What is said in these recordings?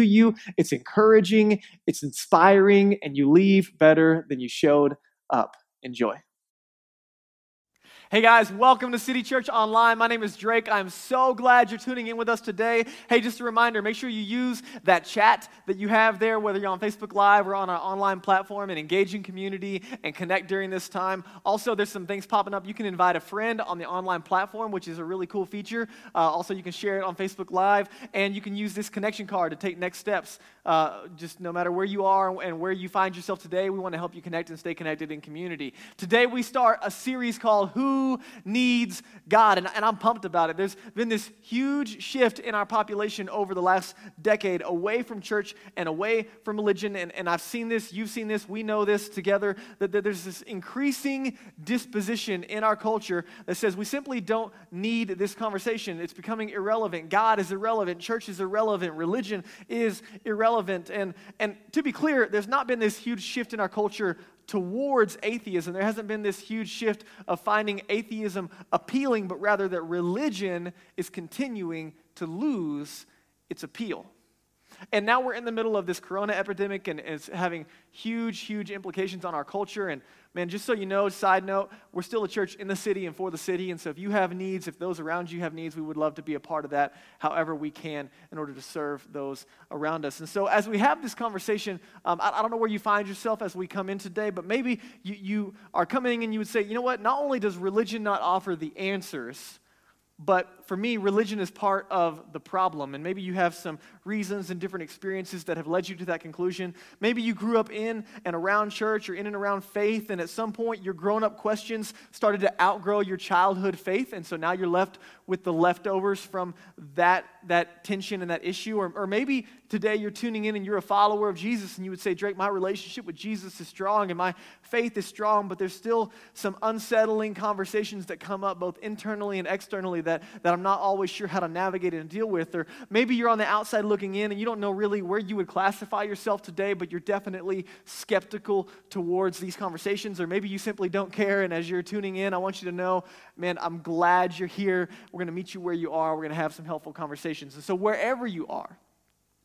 you, it's encouraging, it's inspiring, and you leave better than you showed up. Enjoy. Hey guys, welcome to City Church Online. My name is Drake. I'm so glad you're tuning in with us today. Hey, just a reminder, make sure you use that chat that you have there, whether you're on Facebook Live or on our online platform, and engage in community and connect during this time. Also, there's some things popping up. You can invite a friend on the online platform, which is a really cool feature. Also, you can share it on Facebook Live, and you can use this connection card to take next steps. Just no matter where you are and where you find yourself today, we want to help you connect and stay connected in community. Today, we start a series called Who Needs God? And I'm pumped about it. There's been this huge shift in our population over the last decade away from church and away from religion. And I've seen this, you've seen this, we know this together, that there's this increasing disposition in our culture that says we simply don't need this conversation. It's becoming irrelevant. God is irrelevant. Church is irrelevant. Religion is irrelevant. And to be clear, there's not been this huge shift in our culture towards atheism. There hasn't been this huge shift of finding atheism appealing, but rather that religion is continuing to lose its appeal. And now we're in the middle of this corona epidemic, and it's having huge, huge implications on our culture. And man, just so you know, side note, we're still a church in the city and for the city. And so if you have needs, if those around you have needs, we would love to be a part of that however we can in order to serve those around us. And so as we have this conversation, I don't know where you find yourself as we come in today, but maybe you are coming and you would say, you know what, not only does religion not offer the answers, but for me, religion is part of the problem. And maybe you have some reasons and different experiences that have led you to that conclusion. Maybe you grew up in and around church or in and around faith, and at some point your grown-up questions started to outgrow your childhood faith, and so now you're left with the leftovers from that tension and that issue. Or maybe today you're tuning in and you're a follower of Jesus, and you would say, Drake, my relationship with Jesus is strong and my faith is strong, but there's still some unsettling conversations that come up both internally and externally that I'm not always sure how to navigate and deal with. Or maybe you're on the outside looking in and you don't know really where you would classify yourself today, but you're definitely skeptical towards these conversations. Or maybe you simply don't care, and as you're tuning in, I want you to know, man, I'm glad you're here. We're going to meet you where you are. We're going to have some helpful conversations. And so wherever you are,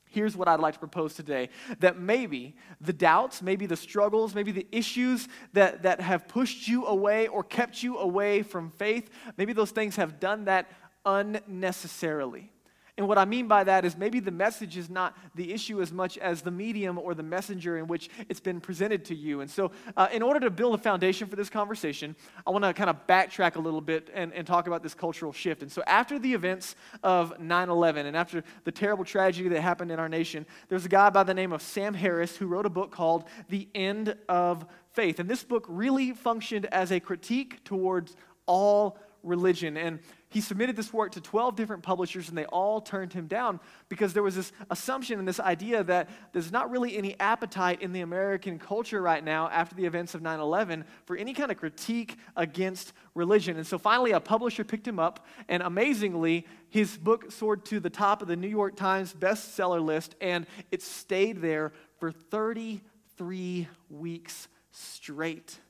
here's what I'd like to propose today, that maybe the doubts, maybe the struggles, maybe the issues that have pushed you away or kept you away from faith, maybe those things have done that unnecessarily. And what I mean by that is maybe the message is not the issue as much as the medium or the messenger in which it's been presented to you. And so in order to build a foundation for this conversation, I want to kind of backtrack a little bit and talk about this cultural shift. And so after the events of 9/11 and after the terrible tragedy that happened in our nation, there's a guy by the name of Sam Harris who wrote a book called The End of Faith. And this book really functioned as a critique towards all religion. And he submitted this work to 12 different publishers, and they all turned him down because there was this assumption and this idea that there's not really any appetite in the American culture right now after the events of 9/11 for any kind of critique against religion. And so finally, a publisher picked him up, and amazingly, his book soared to the top of the New York Times bestseller list, and it stayed there for 33 weeks straight.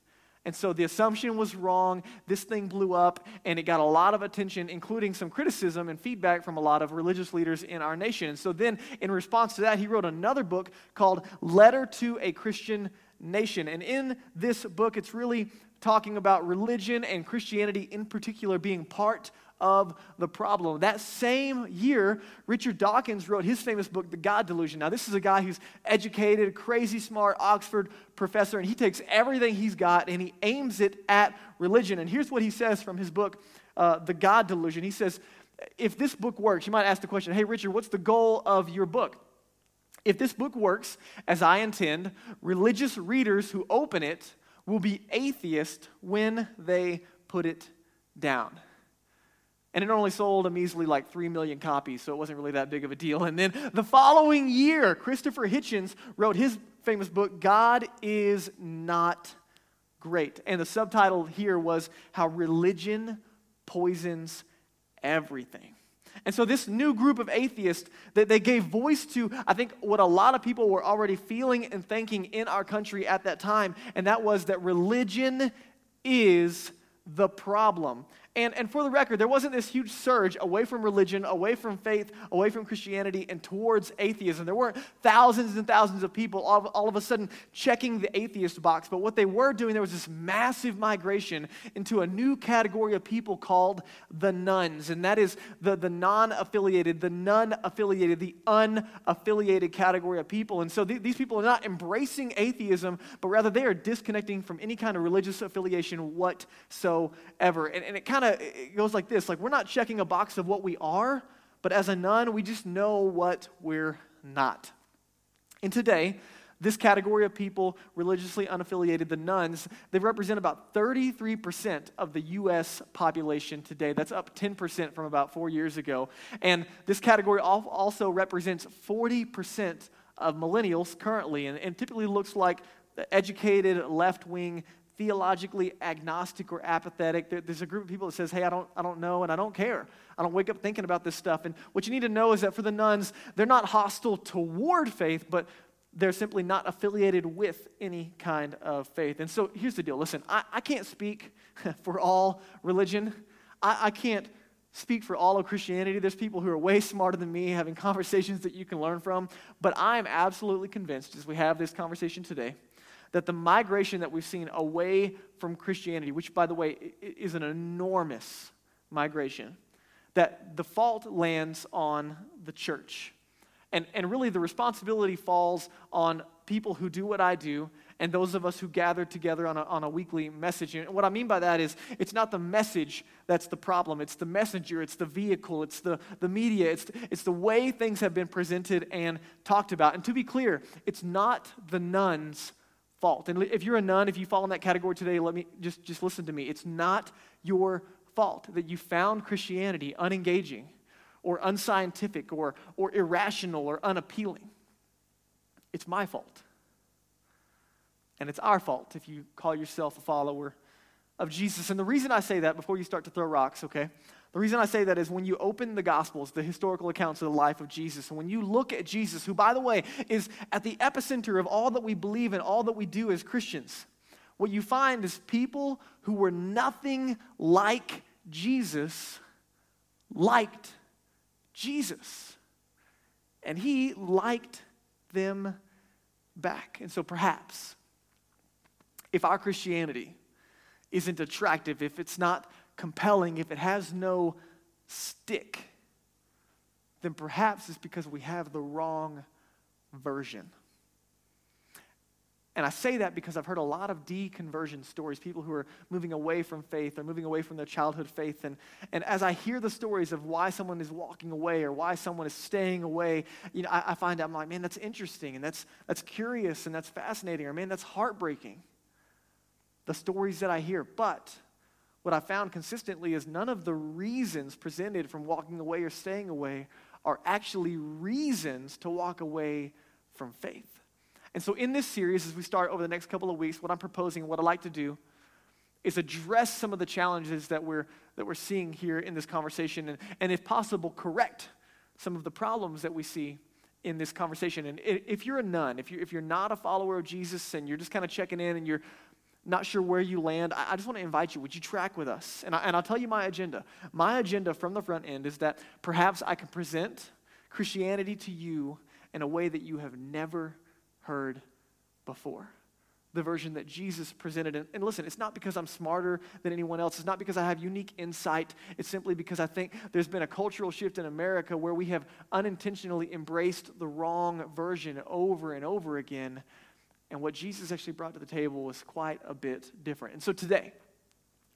And so the assumption was wrong, this thing blew up, and it got a lot of attention, including some criticism and feedback from a lot of religious leaders in our nation. And so then, in response to that, he wrote another book called Letter to a Christian Nation. And in this book, it's really talking about religion and Christianity in particular being part of the problem. That same year, Richard Dawkins wrote his famous book, The God Delusion. Now, this is a guy who's educated, crazy smart, Oxford professor, and he takes everything he's got and he aims it at religion. And here's what he says from his book, The God Delusion. He says, if this book works, you might ask the question, hey, Richard, what's the goal of your book? If this book works, as I intend, religious readers who open it will be atheists when they put it down. And it only sold a measly like 3 million copies, so it wasn't really that big of a deal. And then the following year, Christopher Hitchens wrote his famous book, God is Not Great. And the subtitle here was How Religion Poisons Everything. And so this new group of atheists, they gave voice to, I think, what a lot of people were already feeling and thinking in our country at that time, and that was that religion is the problem. And for the record, there wasn't this huge surge away from religion, away from faith, away from Christianity, and towards atheism. There weren't thousands and thousands of people all of a sudden checking the atheist box. But what they were doing, there was this massive migration into a new category of people called the nuns. And that is the non-affiliated, the nun-affiliated, the unaffiliated category of people. And so these people are not embracing atheism, but rather they are disconnecting from any kind of religious affiliation whatsoever. And it goes like this, like we're not checking a box of what we are, but as a nun, we just know what we're not. And today, this category of people, religiously unaffiliated, the nuns, they represent about 33% of the U.S. population today. That's up 10% from about 4 years ago. And this category also represents 40% of millennials currently, and typically looks like educated, left-wing, theologically agnostic or apathetic. There's a group of people that says, hey, I don't know and I don't care. I don't wake up thinking about this stuff. And what you need to know is that for the nuns, they're not hostile toward faith, but they're simply not affiliated with any kind of faith. And so here's the deal. Listen, I can't speak for all religion. I can't speak for all of Christianity. There's people who are way smarter than me having conversations that you can learn from. But I am absolutely convinced as we have this conversation today that the migration that we've seen away from Christianity, which, by the way, is an enormous migration, that the fault lands on the church. And really the responsibility falls on people who do what I do and those of us who gather together on a weekly message. And what I mean by that is it's not the message that's the problem. It's the messenger. It's the vehicle. It's the media. It's the way things have been presented and talked about. And to be clear, it's not the nuns' fault. And if you're a nun, if you fall in that category today, let me just listen to me. It's not your fault that you found Christianity unengaging or unscientific or irrational or unappealing. It's my fault. And it's our fault if you call yourself a follower of Jesus. And the reason I say that, before you start to throw rocks, okay? The reason I say that is when you open the Gospels, the historical accounts of the life of Jesus, and when you look at Jesus, who, by the way, is at the epicenter of all that we believe and all that we do as Christians, what you find is people who were nothing like Jesus liked Jesus, and he liked them back. And so perhaps if our Christianity isn't attractive, if it's not compelling, if it has no stick, then perhaps it's because we have the wrong version. And I say that because I've heard a lot of deconversion stories, people who are moving away from faith or moving away from their childhood faith. And as I hear the stories of why someone is walking away or why someone is staying away, you know, I find out, I'm like, man, that's interesting, and that's curious, and that's fascinating, or man, that's heartbreaking, the stories that I hear. But what I found consistently is none of the reasons presented from walking away or staying away are actually reasons to walk away from faith. And so in this series, as we start over the next couple of weeks, what I'm proposing, what I'd like to do is address some of the challenges that we're seeing here in this conversation and if possible, correct some of the problems that we see in this conversation. And if you're a nun, if you're not a follower of Jesus and you're just kind of checking in and you're not sure where you land, I just want to invite you. Would you track with us? And I'll tell you my agenda. My agenda from the front end is that perhaps I can present Christianity to you in a way that you have never heard before. The version that Jesus presented. And listen, it's not because I'm smarter than anyone else. It's not because I have unique insight. It's simply because I think there's been a cultural shift in America where we have unintentionally embraced the wrong version over and over again. And what Jesus actually brought to the table was quite a bit different. And so today,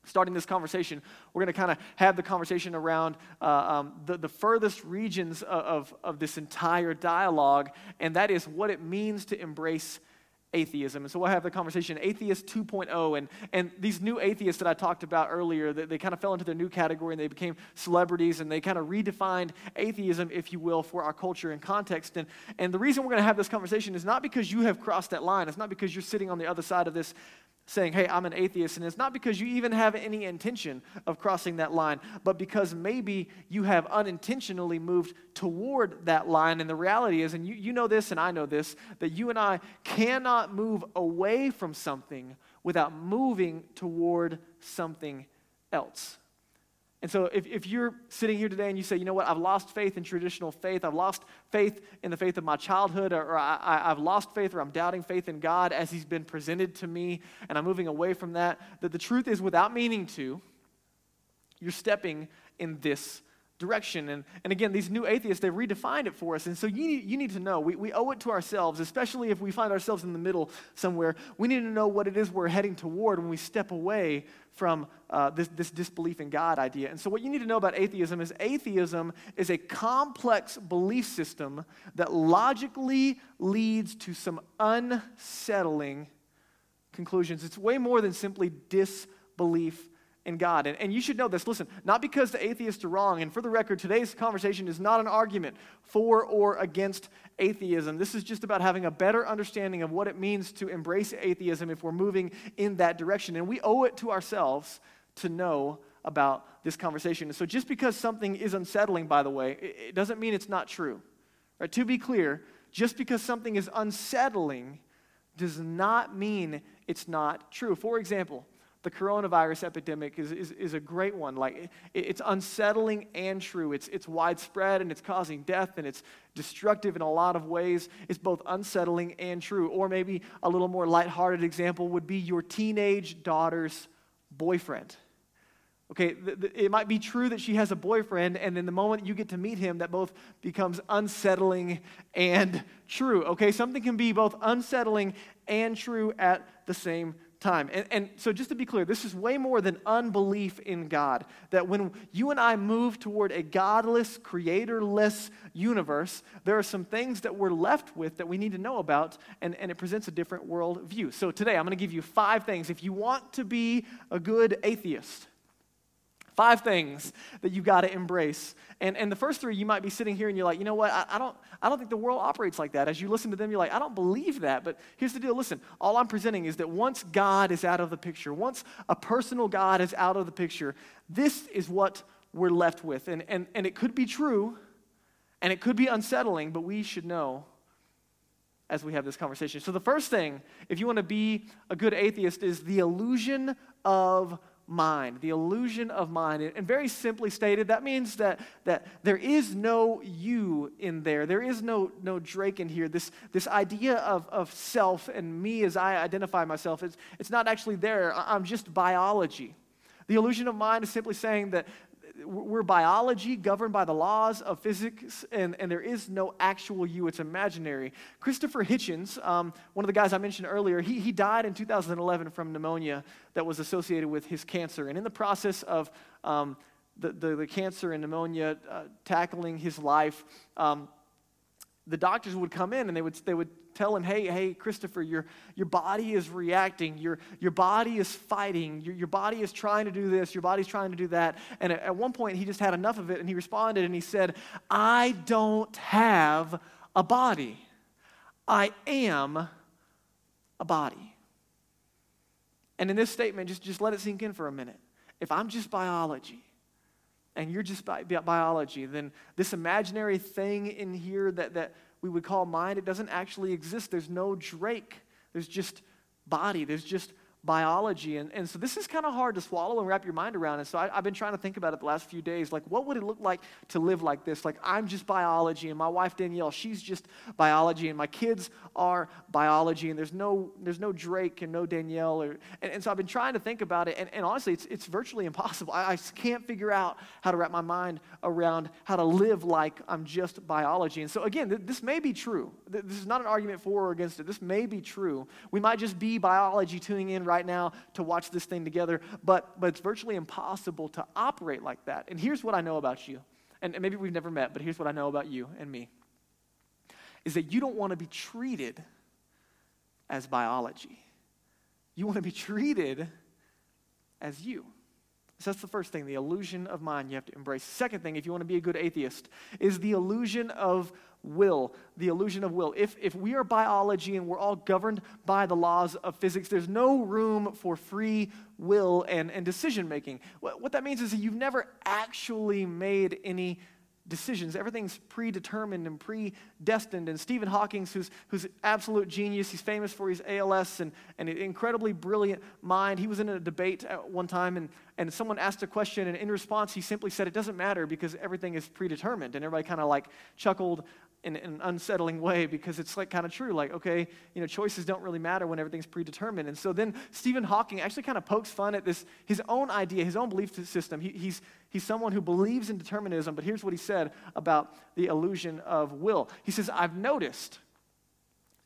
starting this conversation, we're going to kind of have the conversation around the furthest regions of this entire dialogue, and that is what it means to embrace atheism. And so we'll have the conversation, Atheist 2.0, and these new atheists that I talked about earlier, they kind of fell into their new category and they became celebrities and they kind of redefined atheism, if you will, for our culture and context. And the reason we're going to have this conversation is not because you have crossed that line. It's not because you're sitting on the other side of this saying, hey, I'm an atheist, and it's not because you even have any intention of crossing that line, but because maybe you have unintentionally moved toward that line, and the reality is, and you know this and I know this, that you and I cannot move away from something without moving toward something else. And so if you're sitting here today and you say, you know what, I've lost faith in traditional faith, I've lost faith in the faith of my childhood, or I've lost faith, or I'm doubting faith in God as he's been presented to me, and I'm moving away from that the truth is, without meaning to, you're stepping in this direction. And again, these new atheists, they redefined it for us. And so you need to know, we owe it to ourselves, especially if we find ourselves in the middle somewhere. We need to know what it is we're heading toward when we step away from this disbelief in God idea. And so what you need to know about atheism is a complex belief system that logically leads to some unsettling conclusions. It's way more than simply disbelief in God. And you should know this. Listen, not because the atheists are wrong. And for the record, today's conversation is not an argument for or against atheism. This is just about having a better understanding of what it means to embrace atheism if we're moving in that direction. And we owe it to ourselves to know about this conversation. And so just because something is unsettling, by the way, it doesn't mean it's not true. Right? To be clear, just because something is unsettling does not mean it's not true. For example, the coronavirus epidemic is a great one. Like, it's unsettling and true. It's widespread, and it's causing death, and it's destructive in a lot of ways. It's both unsettling and true. Or maybe a little more lighthearted example would be your teenage daughter's boyfriend. Okay, it might be true that she has a boyfriend, and then the moment you get to meet him, that both becomes unsettling and true. Okay, something can be both unsettling and true at the same time. And so just to be clear, this is way more than unbelief in God, that when you and I move toward a godless, creatorless universe, there are some things that we're left with that we need to know about, and it presents a different worldview. So today, I'm going to give you 5 things. If you want to be a good atheist, 5 things that you got to embrace. And the first 3, you might be sitting here and you're like, you know what, I don't think the world operates like that. As you listen to them, you're like, I don't believe that. But here's the deal. Listen, all I'm presenting is that once God is out of the picture, once a personal God is out of the picture, this is what we're left with. And it could be true, and it could be unsettling, but we should know as we have this conversation. So the first thing, if you want to be a good atheist, is the illusion of mind, the illusion of mind. And very simply stated, that means that there is no you in there. There is no Drake in here. This idea of self and me as I identify myself, it's not actually there. I'm just biology. The illusion of mind is simply saying that we're biology governed by the laws of physics, and there is no actual you. It's imaginary. Christopher Hitchens, one of the guys I mentioned earlier, he died in 2011 from pneumonia that was associated with his cancer. And in the process of the cancer and pneumonia tackling his life, the doctors would come in and they would tell him, hey, Christopher, your body is reacting, your body is fighting, your body is trying to do this, your body's trying to do that. And at one point, he just had enough of it, and he responded, and he said, I don't have a body. I am a body. And in this statement, just let it sink in for a minute. If I'm just biology, and you're just biology, then this imaginary thing in here that we would call mind, it doesn't actually exist. There's no Drake. There's just body. There's just biology. And so this is kind of hard to swallow and wrap your mind around. And so I've been trying to think about it the last few days. Like, what would it look like to live like this? Like, I'm just biology, and my wife Danielle, she's just biology, and my kids are biology, and there's no Drake and no Danielle. And so I've been trying to think about it, and honestly, it's virtually impossible. I can't figure out how to wrap my mind around how to live like I'm just biology. And so again, this may be true. This is not an argument for or against it. This may be true. We might just be biology tuning in right now to watch this thing together, but it's virtually impossible to operate like that. And here's what I know about you, and maybe we've never met, but here's what I know about you and me, is that you don't want to be treated as biology. You want to be treated as you. So that's the first thing, the illusion of mind you have to embrace. Second thing, if you want to be a good atheist, is the illusion of will. The illusion of will. If we are biology and we're all governed by the laws of physics, there's no room for free will and decision making. What that means is that you've never actually made any decisions. Everything's predetermined and predestined. And Stephen Hawking, who's absolute genius, he's famous for his ALS and an incredibly brilliant mind. He was in a debate at one time, and someone asked a question, and in response, he simply said, it doesn't matter because everything is predetermined. And everybody kind of like chuckled in an unsettling way because it's like kind of true. Like, okay, you know, choices don't really matter when everything's predetermined. And so then Stephen Hawking actually kind of pokes fun at this, his own idea, his own belief system. He's someone who believes in determinism, but here's what he said about the illusion of will. He says, I've noticed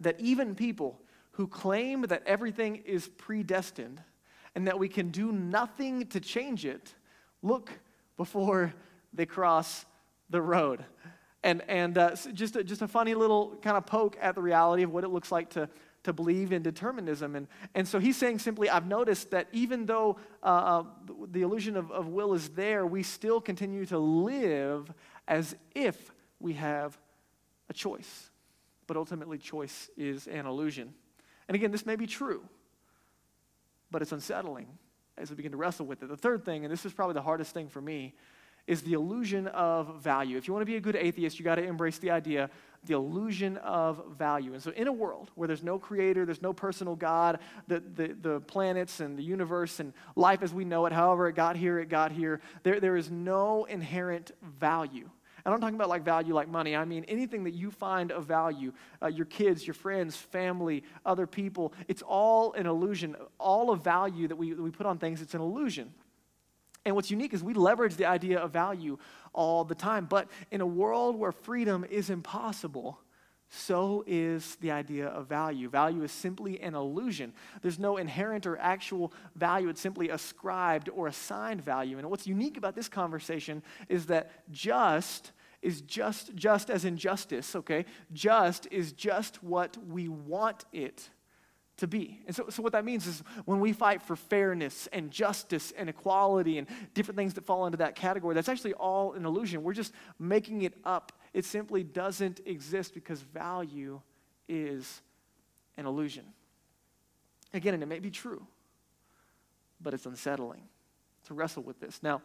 that even people who claim that everything is predestined and that we can do nothing to change it, look before they cross the road. And just a funny little kind of poke at the reality of what it looks like to believe in determinism. And so he's saying simply, I've noticed that even though the illusion of will is there, we still continue to live as if we have a choice. But ultimately, choice is an illusion. And again, this may be true, but it's unsettling as we begin to wrestle with it. The third thing, and this is probably the hardest thing for me, is the illusion of value. If you want to be a good atheist, you got to embrace the idea, the illusion of value. And so in a world where there's no creator, there's no personal God, the planets and the universe and life as we know it, however it got here, there is no inherent value. And I'm talking about like value like money. I mean anything that you find of value, your kids, your friends, family, other people, it's all an illusion. All of value that we put on things, it's an illusion. And what's unique is we leverage the idea of value all the time. But in a world where freedom is impossible, so is the idea of value. Value is simply an illusion. There's no inherent or actual value. It's simply ascribed or assigned value. And what's unique about this conversation is that just is just as injustice, okay? Just is just what we want it to be. And so what that means is when we fight for fairness and justice and equality and different things that fall into that category, that's actually all an illusion. We're just making it up. It simply doesn't exist because value is an illusion. Again, and it may be true, but it's unsettling to wrestle with this. Now,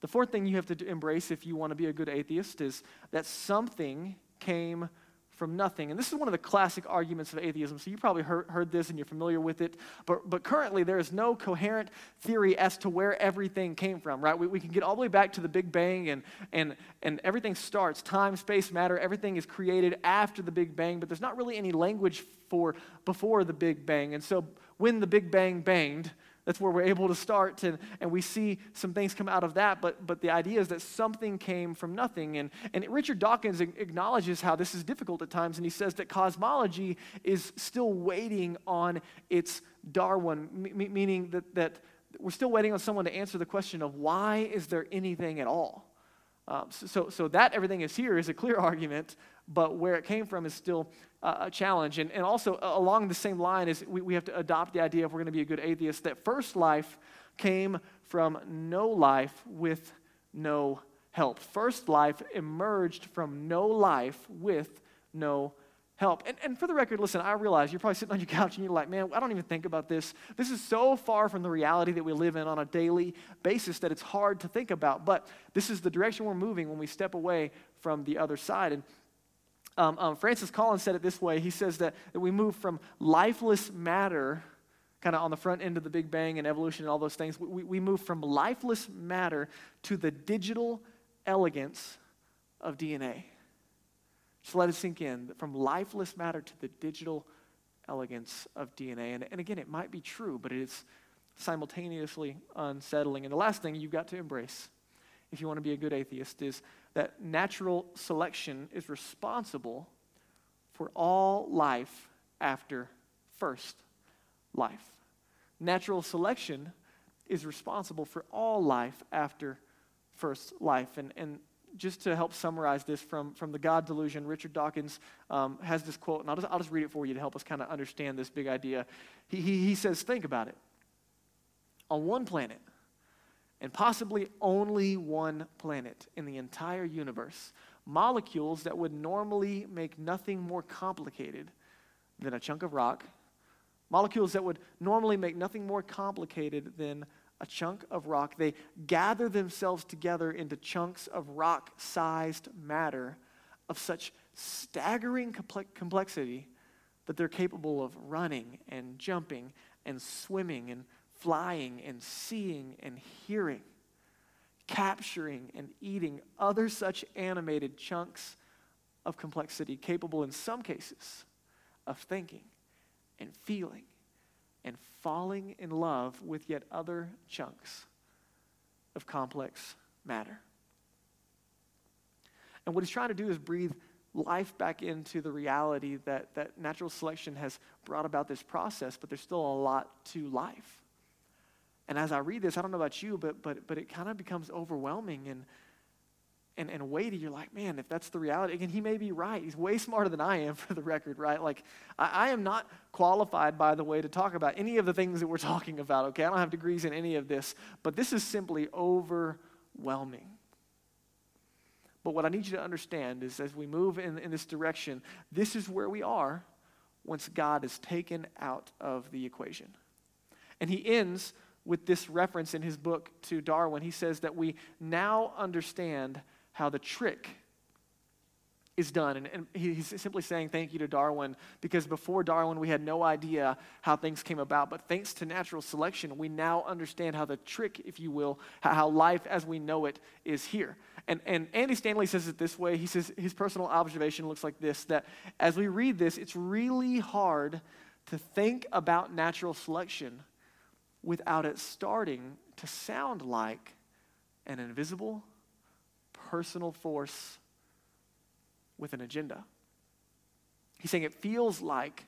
the fourth thing you have to embrace if you want to be a good atheist is that something came from nothing. And this is one of the classic arguments of atheism, so you probably heard this and you're familiar with it, but currently there is no coherent theory as to where everything came from, right? We can get all the way back to the Big Bang and everything starts, time, space, matter, everything is created after the Big Bang, but there's not really any language for before the Big Bang. And so when the Big Bang banged, that's where we're able to start, and we see some things come out of that, but the idea is that something came from nothing. And Richard Dawkins acknowledges how this is difficult at times, and he says that cosmology is still waiting on its Darwin, meaning that we're still waiting on someone to answer the question of why is there anything at all? So that everything is here is a clear argument, but where it came from is still a challenge. And also along the same line is we have to adopt the idea if we're going to be a good atheist that first life came from no life with no help. First life emerged from no life with no help. And for the record, listen, I realize you're probably sitting on your couch and you're like, man, I don't even think about this. This is so far from the reality that we live in on a daily basis that it's hard to think about. But this is the direction we're moving when we step away from the other side. And Francis Collins said it this way. He says that we move from lifeless matter, kind of on the front end of the Big Bang and evolution and all those things, we move from lifeless matter to the digital elegance of DNA. Just let it sink in, from lifeless matter to the digital elegance of DNA. And again, it might be true, but it's simultaneously unsettling. And the last thing you've got to embrace if you want to be a good atheist is that natural selection is responsible for all life after first life. Natural selection is responsible for all life after first life. And just to help summarize this from The God Delusion, Richard Dawkins has this quote, and I'll just read it for you to help us kind of understand this big idea. He says, think about it. On one planet, and possibly only one planet in the entire universe, molecules that would normally make nothing more complicated than a chunk of rock, they gather themselves together into chunks of rock-sized matter of such staggering complexity that they're capable of running and jumping and swimming and flying and seeing and hearing, capturing and eating other such animated chunks of complexity, capable in some cases of thinking and feeling and falling in love with yet other chunks of complex matter. And what he's trying to do is breathe life back into the reality that natural selection has brought about this process, but there's still a lot to life. And as I read this, I don't know about you, but it kind of becomes overwhelming and weighty. You're like, man, if that's the reality, and he may be right. He's way smarter than I am, for the record, right? Like, I am not qualified, by the way, to talk about any of the things that we're talking about, okay? I don't have degrees in any of this, but this is simply overwhelming. But what I need you to understand is, as we move in this direction, this is where we are once God is taken out of the equation. And he ends with this reference in his book to Darwin. He says that we now understand how the trick is done. And he's simply saying thank you to Darwin, because before Darwin, we had no idea how things came about. But thanks to natural selection, we now understand how the trick, if you will, how life as we know it is here. And Andy Stanley says it this way. He says his personal observation looks like this, that as we read this, it's really hard to think about natural selection without it starting to sound like an invisible personal force with an agenda. He's saying it feels like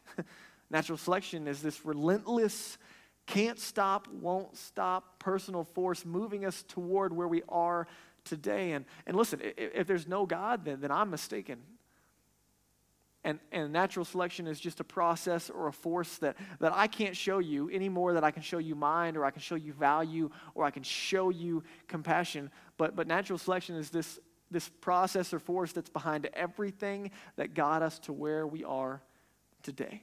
natural selection is this relentless, can't stop, won't stop personal force moving us toward where we are today. And listen, if there's no God, then I'm mistaken. And natural selection is just a process or a force that I can't show you any more than I can show you mind, or I can show you value, or I can show you compassion. But natural selection is this process or force that's behind everything that got us to where we are today.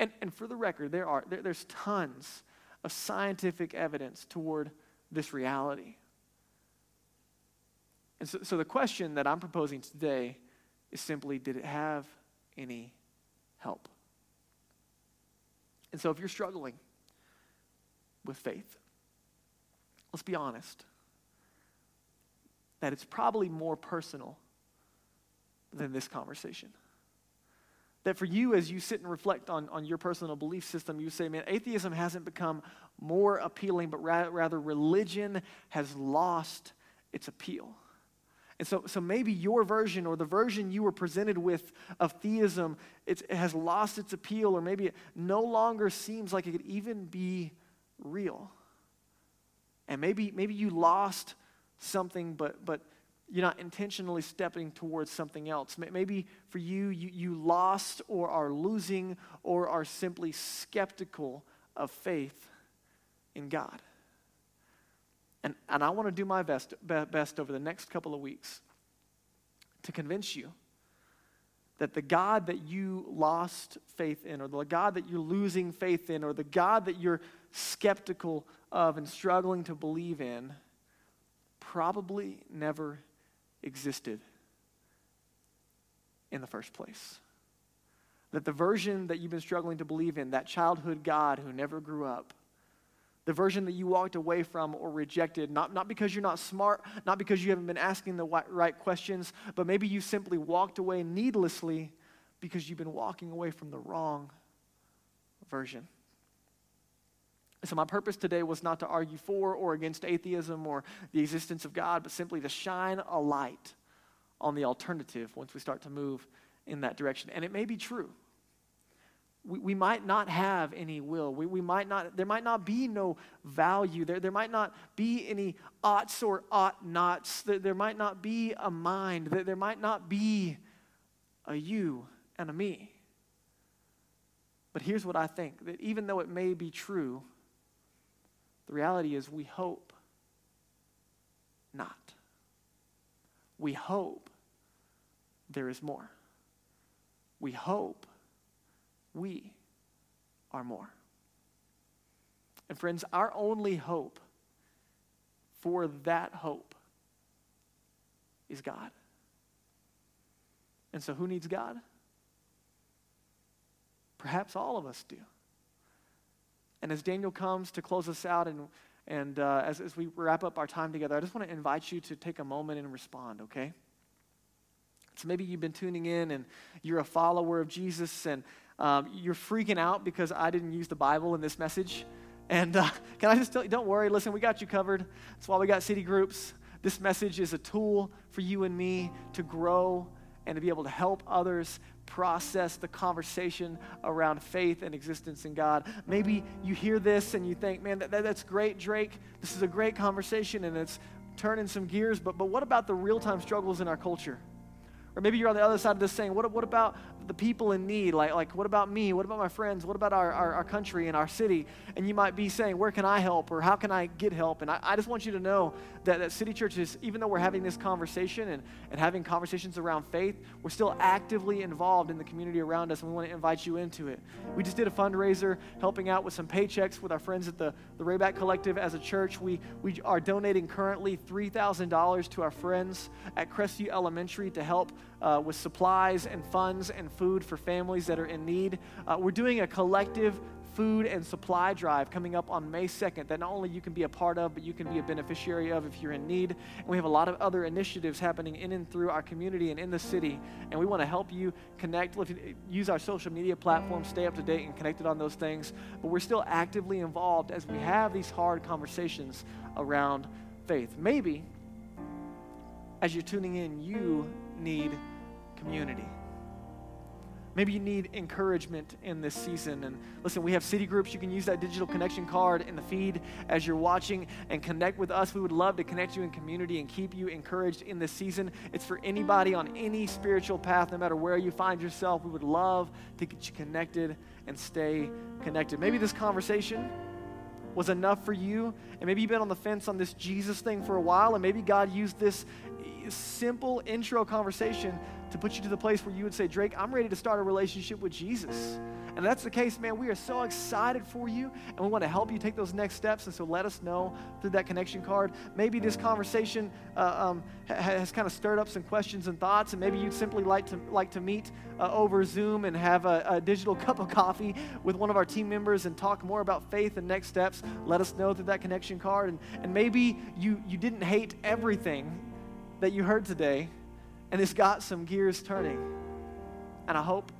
And for the record, there's tons of scientific evidence toward this reality. And so the question that I'm proposing today is simply, did it have any help? And so if you're struggling with faith, let's be honest that it's probably more personal than this conversation. That for you, as you sit and reflect on your personal belief system, you say, man, atheism hasn't become more appealing, but rather religion has lost its appeal. And so maybe your version, or the version you were presented with of theism, it has lost its appeal, or maybe it no longer seems like it could even be real. And maybe you lost something, but you're not intentionally stepping towards something else. Maybe for you lost, or are losing, or are simply skeptical of faith in God. And I want to do my best over the next couple of weeks to convince you that the God that you lost faith in, or the God that you're losing faith in, or the God that you're skeptical of and struggling to believe in probably never existed in the first place. That the version that you've been struggling to believe in, that childhood God who never grew up, the version that you walked away from or rejected, not because you're not smart, not because you haven't been asking the right questions, but maybe you simply walked away needlessly because you've been walking away from the wrong version. So my purpose today was not to argue for or against atheism or the existence of God, but simply to shine a light on the alternative once we start to move in that direction. And it may be true we might not have any will. We might not, there might not be no value. There might not be any oughts or ought nots. There might not be a mind. There might not be a you and a me. But here's what I think, that even though it may be true, the reality is we hope not. We hope there is more. We hope we are more. And friends, our only hope for that hope is God. And so who needs God? Perhaps all of us do. And as Daniel comes to close us out and as we wrap up our time together, I just want to invite you to take a moment and respond, okay? So maybe you've been tuning in and you're a follower of Jesus and you're freaking out because I didn't use the Bible in this message. And can I just tell you, don't worry, listen, we got you covered. That's why we got city groups. This message is a tool for you and me to grow and to be able to help others process the conversation around faith and existence in God. Maybe you hear this and you think, man, that's great, Drake. This is a great conversation and it's turning some gears, but what about the real-time struggles in our culture? Or maybe you're on the other side of this saying, what about the people in need? Like what about me? What about my friends? What about our country and our city? And you might be saying, where can I help or how can I get help? And I just want you to know that City Church is, even though we're having this conversation and having conversations around faith, we're still actively involved in the community around us, and we want to invite you into it. We just did a fundraiser helping out with some paychecks with our friends at the Rayback Collective as a church. We are donating currently $3,000 to our friends at Crestview Elementary to help with supplies and funds and food for families that are in need. We're doing a collective food and supply drive coming up on May 2nd that not only you can be a part of, but you can be a beneficiary of if you're in need. And we have a lot of other initiatives happening in and through our community and in the city. And we want to help you connect, use our social media platforms, stay up to date and connected on those things. But we're still actively involved as we have these hard conversations around faith. Maybe, as you're tuning in, you need community. Maybe you need encouragement in this season. And listen, we have city groups. You can use that digital connection card in the feed as you're watching and connect with us. We would love to connect you in community and keep you encouraged in this season. It's for anybody on any spiritual path, no matter where you find yourself. We would love to get you connected and stay connected. Maybe this conversation was enough for you, and maybe you've been on the fence on this Jesus thing for a while, and maybe God used this simple intro conversation to put you to the place where you would say, Drake, I'm ready to start a relationship with Jesus. And if that's the case, man, we are so excited for you, and we want to help you take those next steps, and so let us know through that connection card. Maybe this conversation has kind of stirred up some questions and thoughts, and maybe you'd simply like to meet over Zoom and have a digital cup of coffee with one of our team members and talk more about faith and next steps. Let us know through that connection card. And maybe you didn't hate everything that you heard today, and it's got some gears turning. And I hope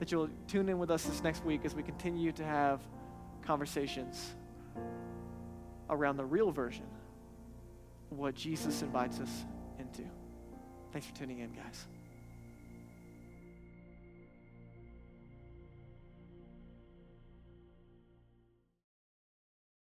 that you'll tune in with us this next week as we continue to have conversations around the real version of what Jesus invites us into. Thanks for tuning in, guys.